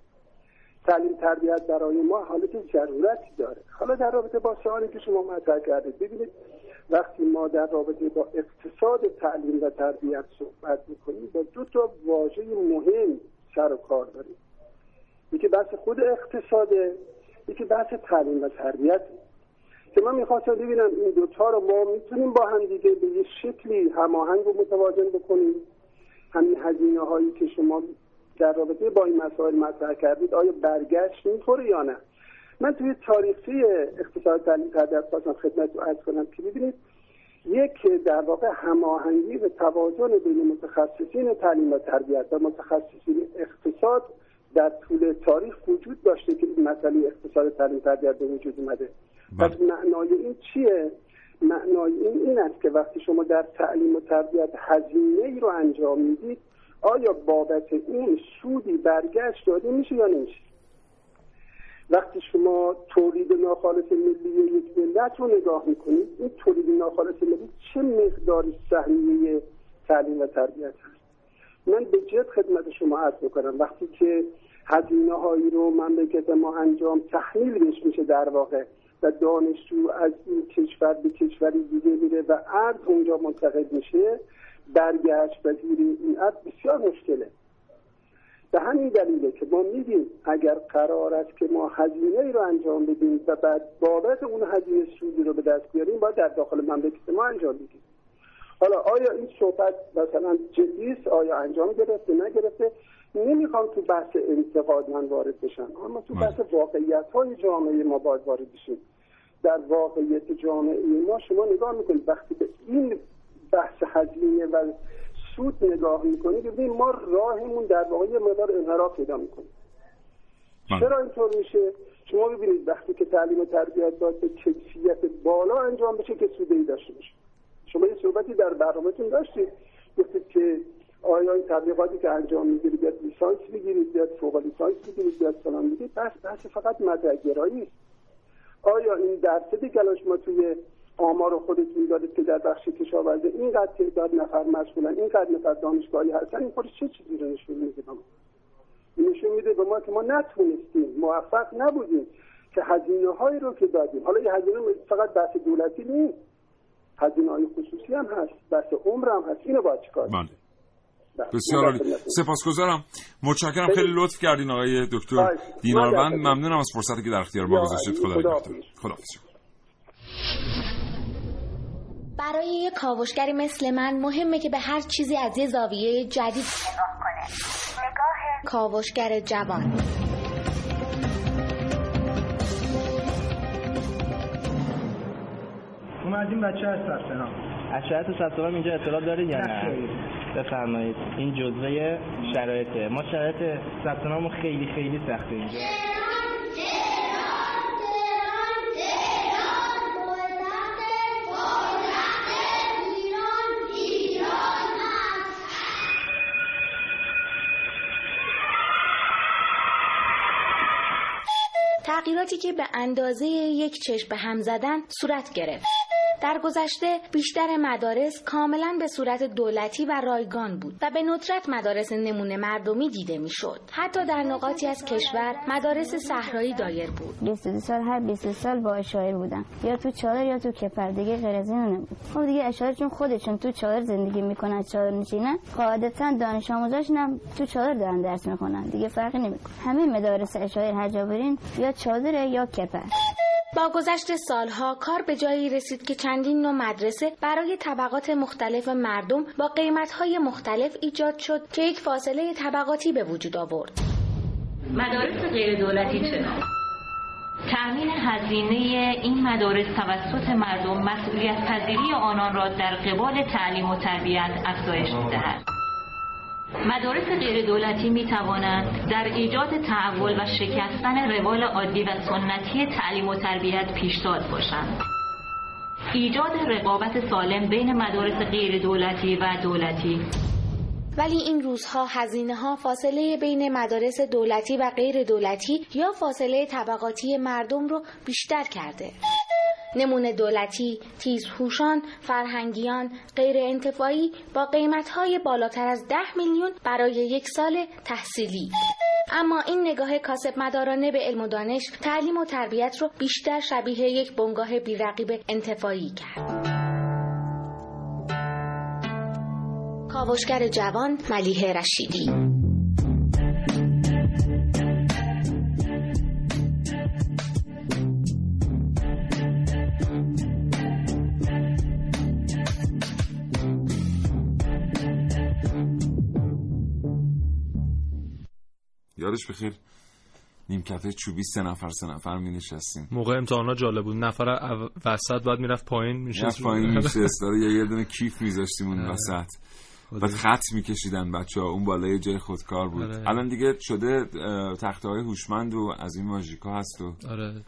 تعلیم تربیت برای ما حالت ضرورتی داره. حالا در رابطه با سوالی که شما مطرح کردید، ببینید وقتی ما در رابطه با اقتصاد تعلیم و تربیت صحبت می‌کنیم، با دو تا واژه مهم سر و کار داریم. یکی بحث خود اقتصاده، یکی بحث تعلیم و تربیت. که من می‌خواستم ببینم این دوتا رو ما می‌تونیم با هم دیگه به یه شکلی هماهنگ و متوازن بکنیم. همین هزینه‌هایی که شما در رابطه با این مسائل مطرح کردید آیا برگشت می‌خوره یا نه؟ من توی تاریخچه اقتصاد تعلیم تربیت خواستم خدمتتون عرض کنم که ببینید یک در واقع هماهنگی و توازن بین متخصصین تعلیم و تربیت و متخصصین اقتصاد در طول تاریخ وجود داشته که این مسئله اقتصاد تعلیم تربیت به وجود اومده. پس معنای این چیه؟ معنای این است که وقتی شما در تعلیم و تربیت هزینه‌ای رو انجام میدید آیا بابت این سودی برگشت داده میشه یا نمیشه؟ وقتی شما تولید ناخالص ملی یک ملت رو نگاه میکنید، این تولید ناخالص ملی چه مقداری سهمیه تعلیم و تربیت هست؟ من به جد خدمت شما عرض میکنم وقتی که هزینه هایی رو مملکت ما انجام تحمیلش میشه در واقع و دانشجو از این کشور به کشوری دیگه میره و ارز اونجا منتقل میشه، برگشت پذیر این ارز بسیار مشکله. به همین دلیله که ما میگیم اگر قرار است که ما هزینه ای رو انجام بدیم و بعد بابت اون هزینه سودی رو به دست بیاریم باید در داخل مملکت ما انجام بدیم. حالا آیا این صحبت مثلا جدیست؟ آیا انجام گرفته؟ نگرفته؟ نمیخوام تو بحث انتقاد من وارد بشم، اما تو بحث واقعیت های جامعه ما باید وارد بشیم. در واقعیت جامعه ما شما نگاه میکنید وقتی به این بحث هزینه و سود نگاه میکنید ببینید ما راهمون در واقع یه مقدار انحراف پیدا میکنیم. چرا اینطور میشه؟ شما ببینید وقتی که تعلیم و تربیت باید به کیفیت بالا انجام بشه که سودی داشته باشه. شما یه صحبتی در برنامه‌تون داشتید گفتید که آیا این تبلیغاتی که انجام میگیرید باید لیسانس بگیرید، باید فوق لیسانس بگیرید، باید فلان بگیرید، بس فقط مدرک‌گرایی است. آیا این درصدی که ما توی آمار خودتون دادید که در بخش کشاورزی اینقدر تعداد نفر مشغولن، اینقدر نفر دانشگاهی هستن، این خودش چه چیزی رو نشون میده به ما؟ نشون میده به ما که ما نتونستیم، موفق نبودیم که هزینه‌هایی رو که دادیم. حالا این هزینه فقط بحث دولتی نیست، هزینه‌های خصوصی هم هست، بحث عمر هم هست. اینو باید چیکار کنیم؟ بسیار عالی. سپاسگزارم. متشکرم، خیلی لطف کردین آقای دکتر دیناروند. ممنونم از فرصتی که در اختیار ما گذاشتید. خداحافظ. برای یک کاوشگری مثل من مهمه که به هر چیزی از یه زاویه جدید نگاه کنه. نگاه کاوشگر جوان. اومدیم بچه از سفتران. از شرایط سفتران اینجا اطلاع دارید یا نه؟ بفرمایید. این جزوه شرایطه. ما شرایط سفترانمون خیلی خیلی سخته اینجا. تغییراتی که به اندازه یک چشم به هم زدن صورت گرفت. در گذشته بیشتر مدارس کاملا به صورت دولتی و رایگان بود و به ندرت مدارس نمونه مردمی دیده میشد. حتی در نقاطی از کشور مدارس صحرایی دایر بود. 23 سال هر 23 سال با اشایر بودن، یا تو چادر یا تو کپر، دیگه غیر از این نبود. خب دیگه اشایر چون خودشون تو چادر زندگی میکنن، چادر نشینن، قاعدتا دانش آموزاشون هم تو چادر دارن درس میخونن، دیگه فرقی نمیکنه. همه مدارس اشایر هر جا برین یا چادر یا کپر. با گذشت سالها کار به جایی رسید که چندین نوع مدرسه برای طبقات مختلف مردم با قیمت‌های مختلف ایجاد شد که یک فاصله طبقاتی به وجود آورد. مدارس غیر دولتی چرا؟ تأمین هزینه این مدارس توسط مردم مسئولیت پذیری آنان را در قبال تعلیم و تربیت افزایش می‌دهد. مدارس غیر دولتی می توانند در ایجاد تحول و شکستن روال عادی و سنتی تعلیم و تربیت پیشتاز باشند. ایجاد رقابت سالم بین مدارس غیر دولتی و دولتی. ولی این روزها هزینه‌ها، فاصله بین مدارس دولتی و غیر دولتی یا فاصله طبقاتی مردم رو بیشتر کرده. نمونه دولتی، تیزهوشان، فرهنگیان، غیر انتفاعی با قیمت‌های بالاتر از 10 میلیون برای یک سال تحصیلی. اما این نگاه کاسب مدارانه به علم و دانش، تعلیم و تربیت رو بیشتر شبیه یک بنگاه بی‌رقیب انتفاعی کرد. کاوشگر جوان، ملیحه رشیدی. یارش بخیر. نیمکته چوبی 3 نفر می نشستیم. موقع امتحانا جالب بود. نفر وسط بعد میرفت پایین میشست. داره یه دونه کیف میذاشتیم اون وسط. بعد خط میکشیدن بچه‌ها. اون بالای جای خودکار بود. آره. الان دیگه شده تخته‌های هوشمند و از این ماژیکا هست و آره.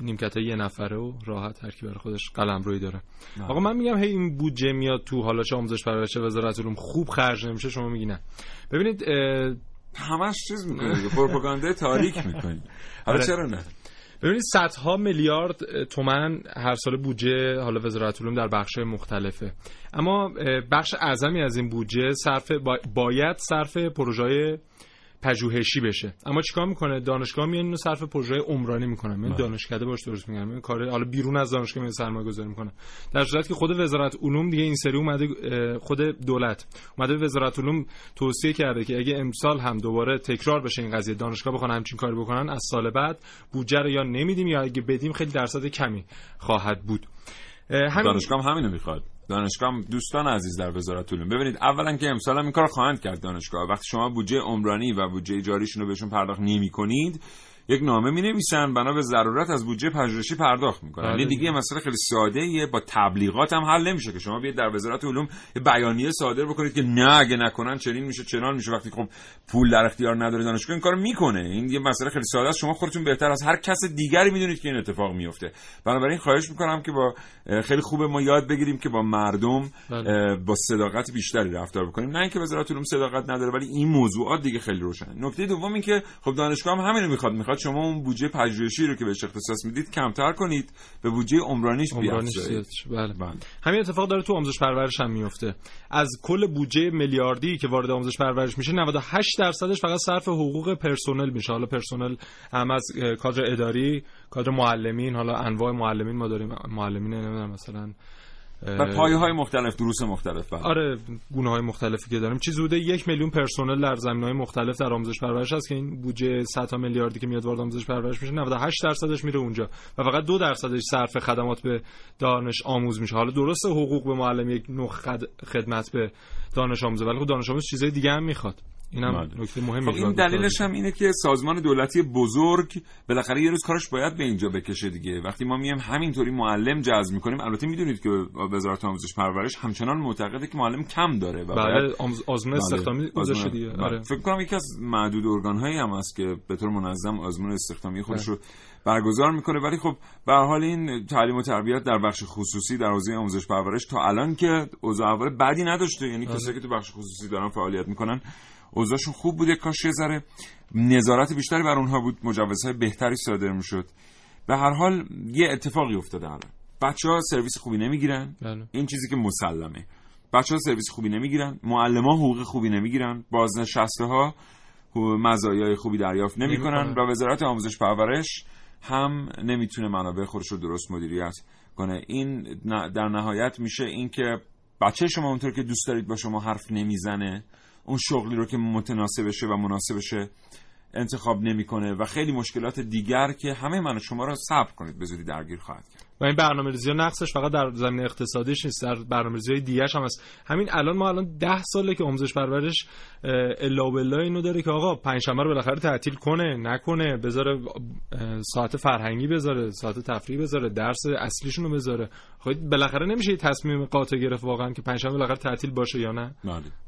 نیمکت یه نفره و راحت هر کی برای خودش قلمرویی داره. نه. آقا من میگم این بودجه میاد تو، حالا چه آموزش پرورش وزارت علوم خوب خرج نمیشه، شما میگی نه. ببینید همش چیز میکنید، پروپاگاندا تاریک میکنید. حالا چرا نه؟ ببینید صدها میلیارد تومان هر سال بودجه حالا وزارت علوم در بخش‌های مختلفه، اما بخش اعظمی از این بودجه باید صرف پروژه‌های پژوهشی بشه. اما چیکار میکنه دانشگاه؟ میان اینو صرف پروژه‌های عمرانی میکنن، میان دانشکده باش درست میگن، میان کار حالا بیرون از دانشگاه میان سرمایه‌گذاری میکنن، در صورتی که خود وزارت علوم دیگه این سری اومده، خود دولت اومده به وزارت علوم توصیه کرده که اگه امسال هم دوباره تکرار بشه این قضیه، دانشگاه بخوان همچین کاری بکنن، از سال بعد بودجه رو یا نمیدیم یا اگه بدیم خیلی درصد کمی خواهد بود. دانشگاه همینو میخواد. دانشگاه دوستان عزیز در وزارت علوم، ببینید اولا که امسال هم این کارو خواهند کرد. دانشگاه وقتی شما بودجه عمرانی و بودجه جاریشون رو بهشون پرداخت نمی‌کنید، یک نامه می‌نویسن بنا به ضرورت از بودجه پژوهشی پرداخت می‌کنن. این دیگه مسئله خیلی ساده‌ایه، با تبلیغات هم حل نمیشه که شما بیاید در وزارت علوم بیانیه صادر بکنید که نه اگه نکنن چنین میشه چنان میشه، وقتی خب پول در اختیار نداره دانشگاه این کارو می‌کنه. این یه مسئله خیلی ساده است، شما خودتون بهتر از هر کس دیگری می‌دونید که این اتفاق میفته. بنابراین خواهش می‌کنم که با خیلی خوب ما یاد بگیریم که با مردم با صداقت بیشتری رفتار بکنیم، نه اینکه وزارت علوم صداقت نداره ولی این موضوعات دیگه خیلی روشنه. نکته دوم این که خب دانشگاه هم همین رو میخواد شما اون بودجه پژوهشی رو که بهش اختصاص میدید کمتر کنید، به بودجه عمرانیش بیارید. بله. همین اتفاق داره تو آموزش پرورش هم میفته. از کل بودجه میلیاردی که وارد آموزش پرورش میشه 98% فقط صرف حقوق پرسنل میشه. حالا پرسنل هم از کادر اداری، کادر معلمین، حالا انواع معلمین ما داریم، معلمین نمیدونم مثلا و پایه‌های مختلف، دروس مختلف، بله. آره، گونه‌های مختلفی که داریم. چیز حدود 1 میلیون پرسنل در زمینه‌های مختلف در آموزش پرورش هست که این بودجه 100 میلیاردی که میاد وارد آموزش پرورش میشه 98% میره اونجا و فقط 2% صرف خدمات به دانش آموز میشه. حالا درسته حقوق به معلم یک نوع خدمت به دانش آموزه، ولی خب دانش آموز چیزای دیگه هم میخواد. اینم نکته مهمی. خب این دلیلش هم اینه که سازمان دولتی بزرگ بالاخره یه روز کارش باید به اینجا بکشه دیگه. وقتی ما میایم همینطوری معلم جذب میکنیم، البته میدونید که وزارت آموزش پرورش همچنان معتقده که معلم کم داره و باید آزمون استخدامی گذاشته دیگه. آره. فکر کنم یکی از معدود ارگان‌هایی هم هست که به طور منظم آزمون استخدامی خودش رو برگزار میکنه، ولی خب به هر حال این تعلیم و تربیت در بخش خصوصی در حوزه آموزش پرورش تا الان که اوضاع اول بدی نداشته، یعنی کسایی که تو بخش خصوصی دارن فعالیت میکنن اوضاعشون خوب بوده. کاش یه ذره نظارت بیشتری بر اونها بود، مجوزهای بهتری صادر میشد. به هر حال یه اتفاقی افتاده الان. بچه‌ها سرویس خوبی نمیگیرن، این چیزی که مسلمه. بچه‌ها سرویس خوبی نمیگیرن، معلما حقوق خوبی نمیگیرن، بازنشسته‌ها مزایای خوبی دریافت نمیکنن و وزارت آموزش پرورش هم نمیتونه منابع خودش رو درست مدیریت کنه. این در نهایت میشه اینکه بچه شما اونطور که دوست دارید با شما حرف نمیزنه، اون شغلی رو که متناسبشه و مناسبشه انتخاب نمیکنه و خیلی مشکلات دیگر که همه من و شما رو صبر کنید به زودی درگیر خواهد کرد. و این برنامه‌ریزی نقصش فقط در زمین اقتصادیش نیست، در برنامه‌ریزی دیگه‌ش هم هست. همین الان ما الان 10 ساله که آموزش پرورش الا بالله اینو داره که آقا پنجشنبه رو بالاخره تعطیل کنه نکنه، بذاره ساعت فرهنگی، بذاره ساعت تفریح، بذاره درس اصلیشون رو بذاره. خب بالاخره نمیشه یه تصمیم قاطع گرفت واقعا که پنجشنبه بالاخره تعطیل باشه یا نه.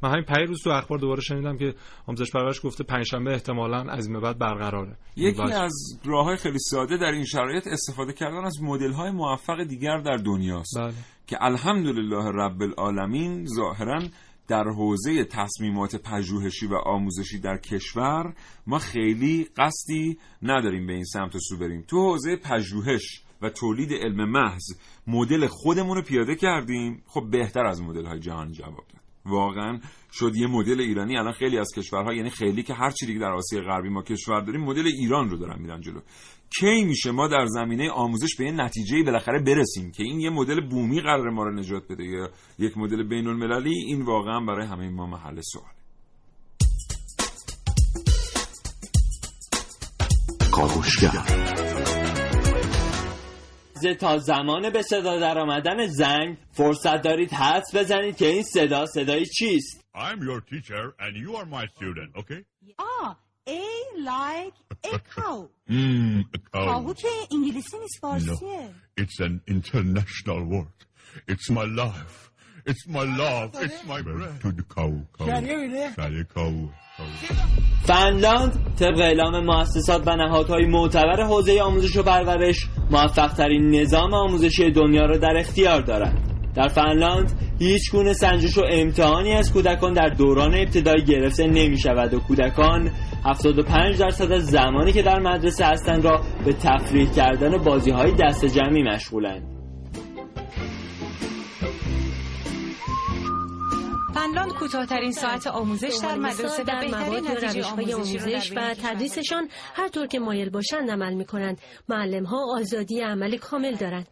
من همین پیروز تو اخبار دوباره شنیدم که آموزش پرورش گفته پنجشنبه احتمالاً از این بعد برقراره. یکی از راه‌های خیلی ساده در این شرایط استفاده کردن از مدل‌های موفق دیگر در دنیاست. بله. که الحمدلله رب العالمین ظاهراً در حوزه تصمیمات پژوهشی و آموزشی در کشور ما خیلی قصدی نداریم به این سمت و سو بریم. تو حوزه پژوهش و تولید علم محض مدل خودمون رو پیاده کردیم، خب بهتر از مدل‌های جهانی جواب داد. واقعاً شد یه مدل ایرانی. الان خیلی از کشورها، یعنی خیلی که هر چیزی که در آسیای غربی ما کشور داریم، مدل ایران رو دارن میرن جلو. کی میشه ما در زمینه آموزش به یه نتیجه‌ای بالاخره برسیم که این یه مدل بومی قراره ما رو نجات بده یا یک مدل بین‌المللی؟ این واقعا برای همه ما محل سواله. کاوشگر تا زمان به صدا در آمدن زنگ فرصت دارید حدس بزنید که این صدا صدای چیست. I'm your teacher and you are my student, okay? A like a cow. کاوش انگلیسی نیست، فارسیه. It's an international word. It's my life. It's my love. It's my breath. To the cow. شریه کاو. فنلاند طبق اعلام مؤسسات و نهادهای معتبر حوزه آموزش و پرورش موفق‌ترین نظام آموزشی دنیا را در اختیار دارد. در فنلاند هیچ گونه سنجش و امتحانی از کودکان در دوران ابتدایی گرفته نمی شود و کودکان 75% از زمانی که در مدرسه هستند را به تفریح کردن بازی‌های دست جمعی مشغولند. فنلاند کوتاه‌ترین ساعت آموزش در مدرسه در مواد و روش‌های آموزش و تدریسشان هر طور که مایل باشند عمل می‌کنند. معلم‌ها آزادی عمل کامل دارند.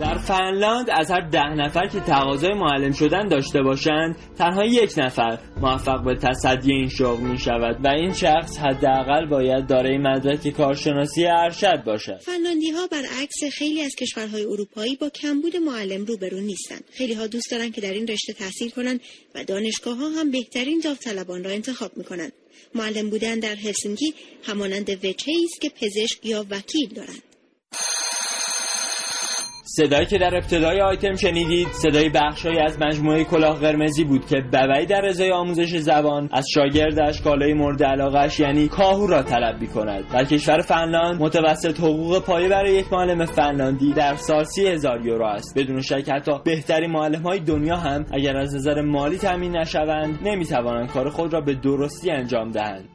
در فنلاند از هر 10 نفر که تقاضای معلم شدن داشته باشند، تنها 1 نفر موفق به تصدی این شغل می‌شود و این شخص حداقل باید دارای مدرک کارشناسی ارشد باشد. فنلاندی‌ها برعکس خیلی از کشورهای اروپایی با کمبود معلم روبرو نیستند. خیلی ها دوست دارن که در این رشته تحصیل کنن و دانشگاه ها هم بهترین داوطلبان را انتخاب میکنن. معلم بودن در هلسینکی همانند وجهی است که پزشک یا وکیل دارند. صدایی که در ابتدای آیتم شنیدید صدای بخشی از مجموعه کلاه قرمزی بود که بوی در ازای آموزش زبان از شاگردش کالای مورد علاقه‌اش یعنی کاهو را طلب می‌کند. در کشور فنلاند متوسط حقوق پایه برای یک معلم فنلاندی در سال 30,000 یورو است. بدون شک حتی بهترین معلم‌های دنیا هم اگر از نظر مالی تامین نشوند نمی‌توانند کار خود را به درستی انجام دهند.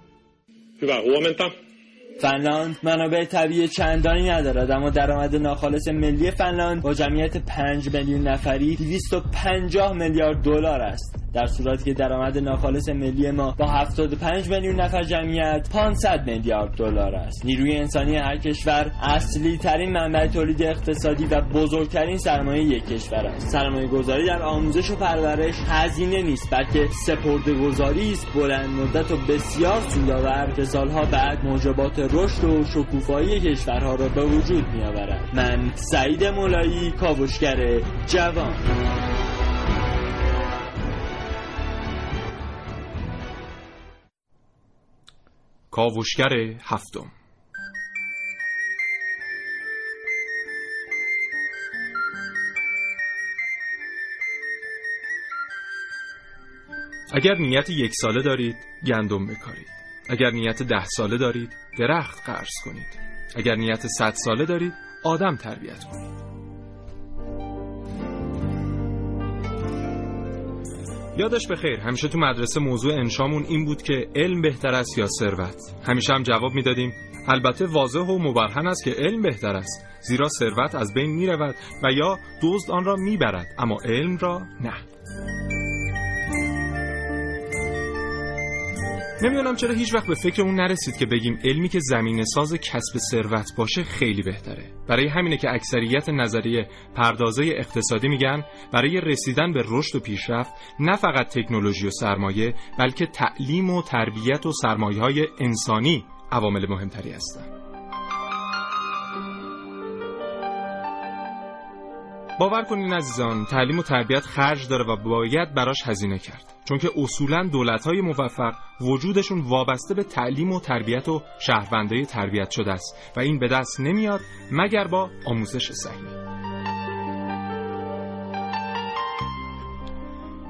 فنلاند منابع طبیعی چندانی ندارد، اما درآمد ناخالص ملی فنلاند با جمعیت 5 میلیون نفری 250 میلیارد دلار است، در صورتی که درآمد ناخالص ملی ما با 75 میلیون نفر جمعیت 500 میلیارد دلار است. نیروی انسانی هر کشور اصلی ترین منبع تولید اقتصادی و بزرگترین سرمایه یک کشور است. سرمایه گذاری در آموزش و پرورش هزینه نیست، بلکه سپرده‌گذاری است بلند مدت و بسیار سودآور که سالها بعد موجبات رشد و شکوفایی کشورها را به وجود می‌آورد. من سعید مولایی، کاوشگر جوان. کاوشگر هفتم. اگر نیت 1 ساله دارید گندم بکارید، اگر نیت 10 ساله دارید درخت قرض کنید، اگر نیت 100 ساله دارید آدم تربیت کنید. یادش بخیر، همیشه تو مدرسه موضوع انشامون این بود که علم بهتر است یا ثروت. همیشه هم جواب میدادیم البته واضح و مبرهن است که علم بهتر است، زیرا ثروت از بین میرود و یا دزد آن را میبرد اما علم را نه. نمیدونم چرا هیچ وقت به فکرمون نرسید که بگیم علمی که زمینه ساز کسب ثروت باشه خیلی بهتره. برای همینه که اکثریت نظریه پردازه اقتصادی میگن برای رسیدن به رشد و پیشرفت نه فقط تکنولوژی و سرمایه، بلکه تعلیم و تربیت و سرمایه‌های انسانی عوامل مهمتری هستن. باور کنین عزیزان، تعلیم و تربیت خرج داره و باید براش هزینه کرد، چون که اصولاً دولت‌های موفق وجودشون وابسته به تعلیم و تربیت و شهروندای تربیت شده است و این به دست نمیاد مگر با آموزش صحیح.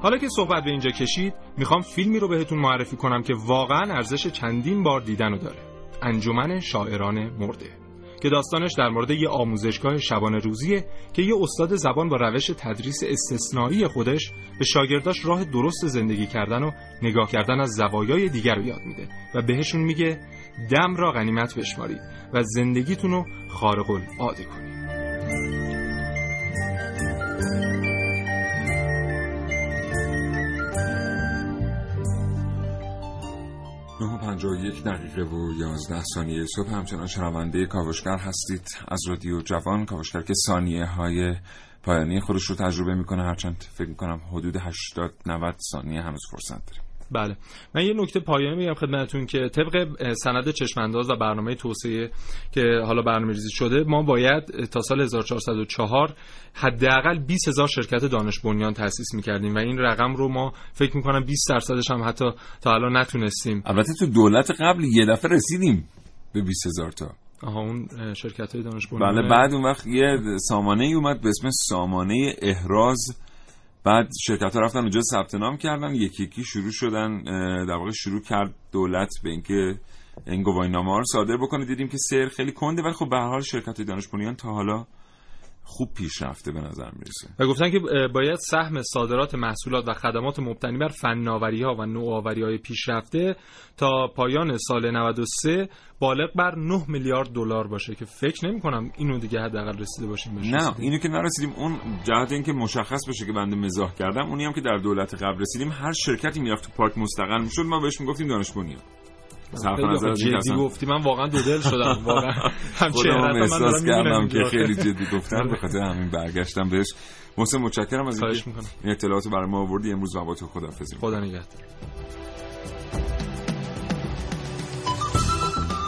حالا که صحبت به اینجا کشید، میخوام فیلمی رو بهتون معرفی کنم که واقعاً ارزش چندین بار دیدن رو داره. انجمن شاعران مرده، که داستانش در مورد یه آموزشگاه شبانه روزیه که یه استاد زبان با روش تدریس استثنایی خودش به شاگرداش راه درست زندگی کردن و نگاه کردن از زوایای دیگر رو یاد میده و بهشون میگه دم را غنیمت بشمارید و زندگیتون رو خارق العاده کنید. یک دقیقه و 11 ثانیه صبح همچنان شنونده کاوشگر هستید از رادیو جوان. کاوشگر که ثانیه های پایانی خودش رو تجربه میکنه، هرچند فکر میکنم حدود 80-90 ثانیه هنوز فرصت داریم. بله، من یه نکته پایانی میگم خدمتتون که طبق سند چشم‌انداز و برنامه توسعه که حالا برنامه‌ریزی شده، ما باید تا سال 1404 حداقل 20000 شرکت دانش بنیان تأسیس می‌کردیم و این رقم رو ما فکر می‌کنم 20% هم حتی تا الان نتونستیم. البته تو دولت قبل یه دفعه رسیدیم به 20000 تا. آها، اون شرکت‌های دانش بنیان. بله، بعد اون وقت یه سامانه‌ای اومد به اسم سامانه احراز، بعد شرکت‌ها رفتن اونجا ثبت نام کردن، یکی یکی شروع شدن، در واقع شروع کرد دولت به اینکه این گواهینامه‌ها رو صادر بکنه. دیدیم که سیر خیلی کنده، ولی خب به هر حال شرکت‌های دانش بنیان تا حالا خوب پیش رفته به نظر میرسه و گفتن که باید سهم صادرات محصولات و خدمات مبتنی بر فناوری‌ها و نوآوری‌های پیشرفته تا پایان سال 93 بالغ بر 9 میلیارد دلار باشه که فکر نمی‌کنم اینو دیگه حداقل رسیده باشیم. نه، اینو که نرسیدیم. اون جهت اینکه مشخص بشه که بنده مزاح کردم، اونی هم که در دولت قبل رسیدیم، هر شرکتی میرفت تو پارک مستقل میشد، ما بهش میگفتیم دانش بنیان. جدی گفتی، من واقعا دودل شدم، واقعا هم احساس کردم که خیلی جدی گفتم، به خاطر همین برگشتم بهش. محسن، متشکرم از اینکه این اطلاعاتو برای ما آوردی امروز. با تو خداحافظی. خدا نگهدار.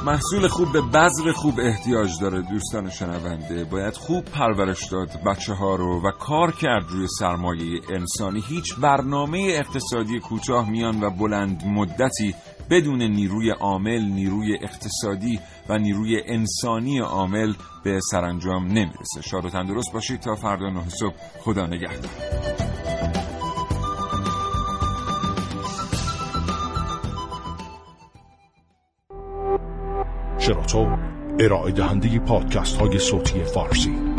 محصول خوب به بذر خوب احتیاج داره دوستان شنونده. باید خوب پرورش داد بچه‌ها رو و کار کرد روی سرمایه انسانی. هیچ برنامه اقتصادی کوتاه میان و بلند مدتی بدون نیروی عامل، نیروی اقتصادی و نیروی انسانی عامل به سرانجام نمیرسه. شاد و تندرست باشید تا فردا 9 صبح. خدا نگهدار. شنوتو ارائه دهنده پادکست های صوتی فارسی